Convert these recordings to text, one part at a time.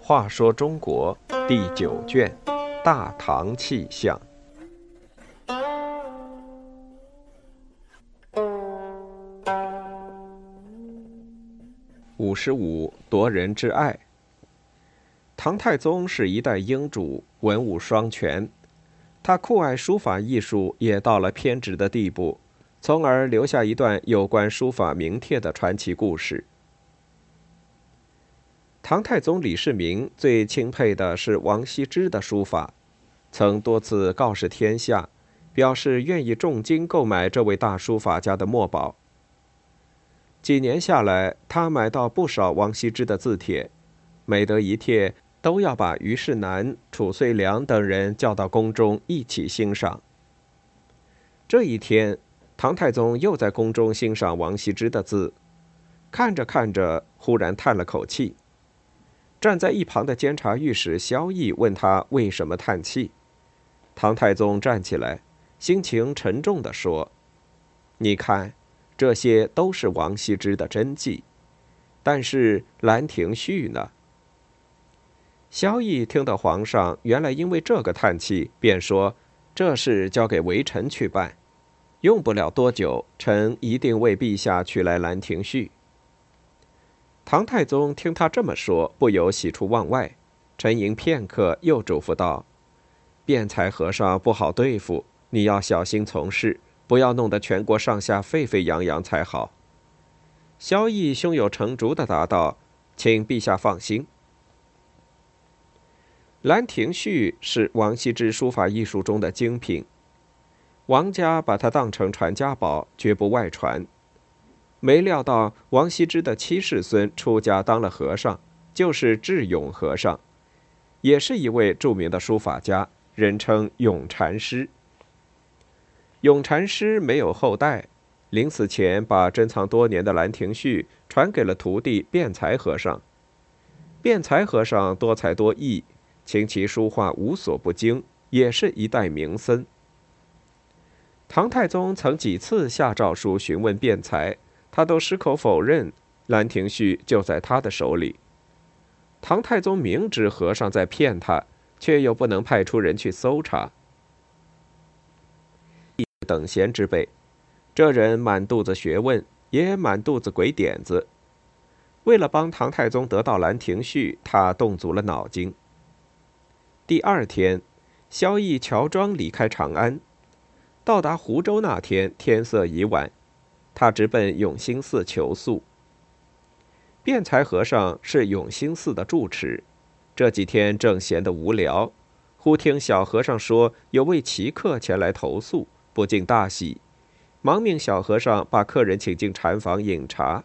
话说中国第9卷《大唐气象》。55夺人之爱。唐太宗是一代英主，文武双全，他酷爱书法艺术也到了偏执的地步，从而留下一段有关书法名帖的传奇故事。唐太宗李世民最钦佩的是王羲之的书法，曾多次告示天下，表示愿意重金购买这位大书法家的墨宝。几年下来，他买到不少王羲之的字帖，每得一帖都要把虞世南、褚遂良等人叫到宫中一起欣赏。这一天，唐太宗又在宫中欣赏王羲之的字，看着看着，忽然叹了口气。站在一旁的监察御史萧绎问他为什么叹气。唐太宗站起来，心情沉重地说：“你看，这些都是王羲之的真迹，但是《兰亭序》呢？”萧绎听到皇上原来因为这个叹气，便说：“这事交给微臣去办，用不了多久，臣一定为陛下取来《兰亭序》。”唐太宗听他这么说，不由喜出望外，沉吟片刻，又嘱咐道：“辩才和尚不好对付，你要小心从事，不要弄得全国上下沸沸扬扬才好。”萧绎胸有成竹地答道：“请陛下放心。”《兰亭序》是王羲之书法艺术中的精品，王家把它当成传家宝，绝不外传。没料到王羲之的七世孙出家当了和尚，就是智勇和尚，也是一位著名的书法家，人称咏禅师。咏禅师没有后代，临死前把珍藏多年的《兰亭序》传给了徒弟辩才和尚。辩才和尚多才多艺，琴棋书画无所不精，也是一代名僧。唐太宗曾几次下诏书询问辩才，他都矢口否认，《兰亭序》就在他的手里。唐太宗明知和尚在骗他，却又不能派出人去搜查。等闲之辈，这人满肚子学问，也满肚子鬼点子。为了帮唐太宗得到《兰亭序》，他动足了脑筋。第二天，萧绎乔装离开长安，到达湖州那天，天色已晚。他直奔永兴寺求宿。辩才和尚是永兴寺的住持，这几天正闲得无聊，忽听小和尚说有位奇客前来投宿，不禁大喜，忙命小和尚把客人请进禅房饮茶。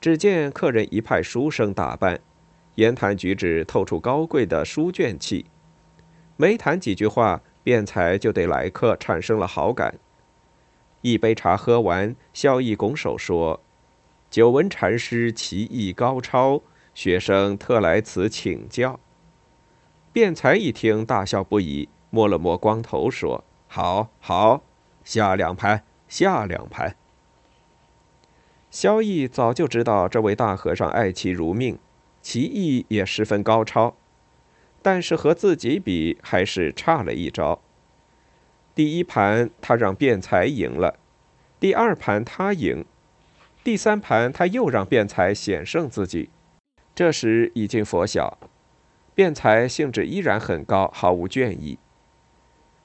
只见客人一派书生打扮，言谈举止透出高贵的书卷气，没谈几句话，辩才就对来客产生了好感。一杯茶喝完，萧绎拱手说：“久闻禅师奇艺高超，学生特来此请教。”辩才一听大笑不已，摸了摸光头说：“好好，下两盘，下两盘。”萧绎早就知道这位大和尚爱棋如命，棋艺也十分高超，但是和自己比还是差了一招。第一盘他让辩才赢了，第二盘他赢，第三盘他又让辩才险胜自己。这时已经拂晓，辩才兴致依然很高，毫无倦意。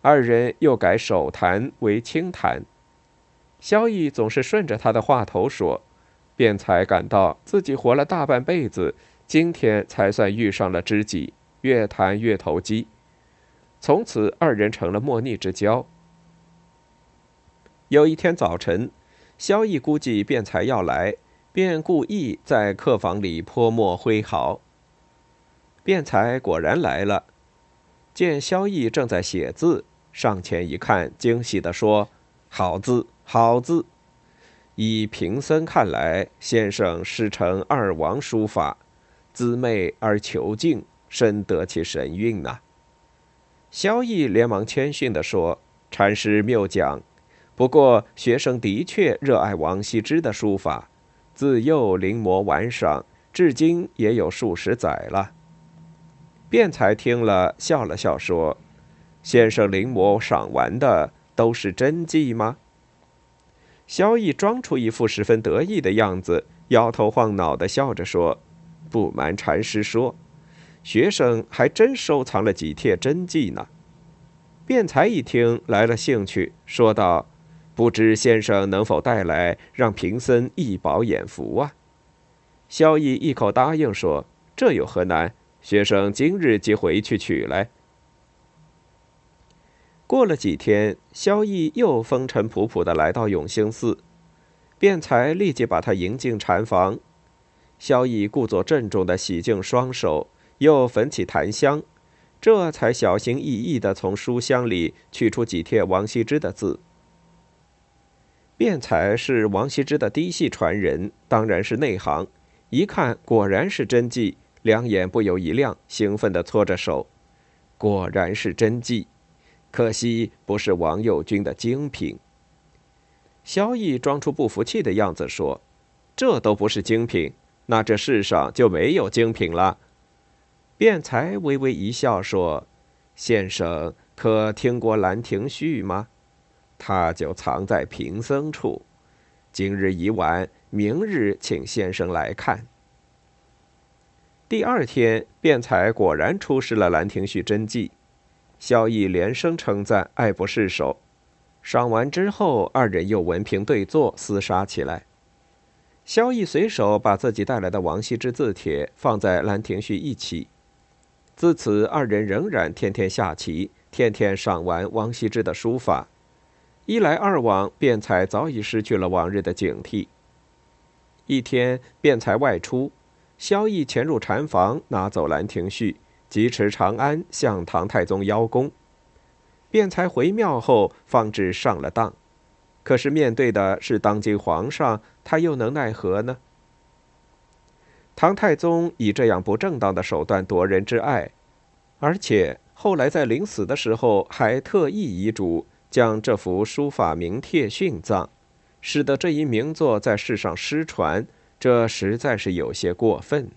二人又改手谈为轻谈，萧绎总是顺着他的话头说。辩才感到自己活了大半辈子，今天才算遇上了知己，越谈越投机。从此二人成了莫逆之交。有一天早晨，萧绎估计辩才要来，便故意在客房里泼墨挥毫。辩才果然来了，见萧绎正在写字，上前一看，惊喜地说：“好字，好字！以贫僧看来，先生师承二王书法，姿媚而遒劲，深得其神韵呐！”萧绎连忙谦逊地说：“禅师谬讲，不过，学生的确热爱王羲之的书法，自幼临摹玩赏，至今也有数十载了。”辩才听了，笑了笑说：“先生临摹赏玩的都是真迹吗？”萧逸装出一副十分得意的样子，摇头晃脑地笑着说：“不瞒禅师说，学生还真收藏了几帖真迹呢。”辩才一听来了兴趣，说道：“不知先生能否带来，让贫僧一饱眼福啊？”萧逸一口答应说：“这有何难？学生今日即回去取来。”过了几天，萧逸又风尘仆仆地来到永兴寺，辩才立即把他迎进禅房。萧逸故作郑重地洗净双手，又焚起檀香，这才小心翼翼地从书箱里取出几帖王羲之的字。辩才是王羲之的嫡系传人，当然是内行，一看果然是真迹，两眼不由一亮，兴奋地搓着手。果然是真迹，可惜不是王右军的精品。萧逸装出不服气的样子说：“这都不是精品，那这世上就没有精品了。”辩才微微一笑说：“先生可听过《兰亭序》吗？它就藏在贫僧处。今日已晚，明日请先生来看。”第二天，辩才果然出示了《兰亭序》真迹，萧逸连声称赞，爱不释手。赏完之后，二人又文凭对坐，厮杀起来。萧逸随手把自己带来的王羲之字帖放在《兰亭序》一起，自此二人仍然天天下棋，天天赏玩王羲之的书法。一来二往，辩才早已失去了往日的警惕。一天，辩才外出，萧逸潜入禅房，拿走《兰亭序》，疾驰长安向唐太宗邀功。辩才回庙后方知上了当，可是面对的是当今皇上，他又能奈何呢？唐太宗以这样不正当的手段夺人之爱，而且后来在临死的时候还特意遗嘱将这幅书法名帖殉葬，使得这一名作在世上失传，这实在是有些过分。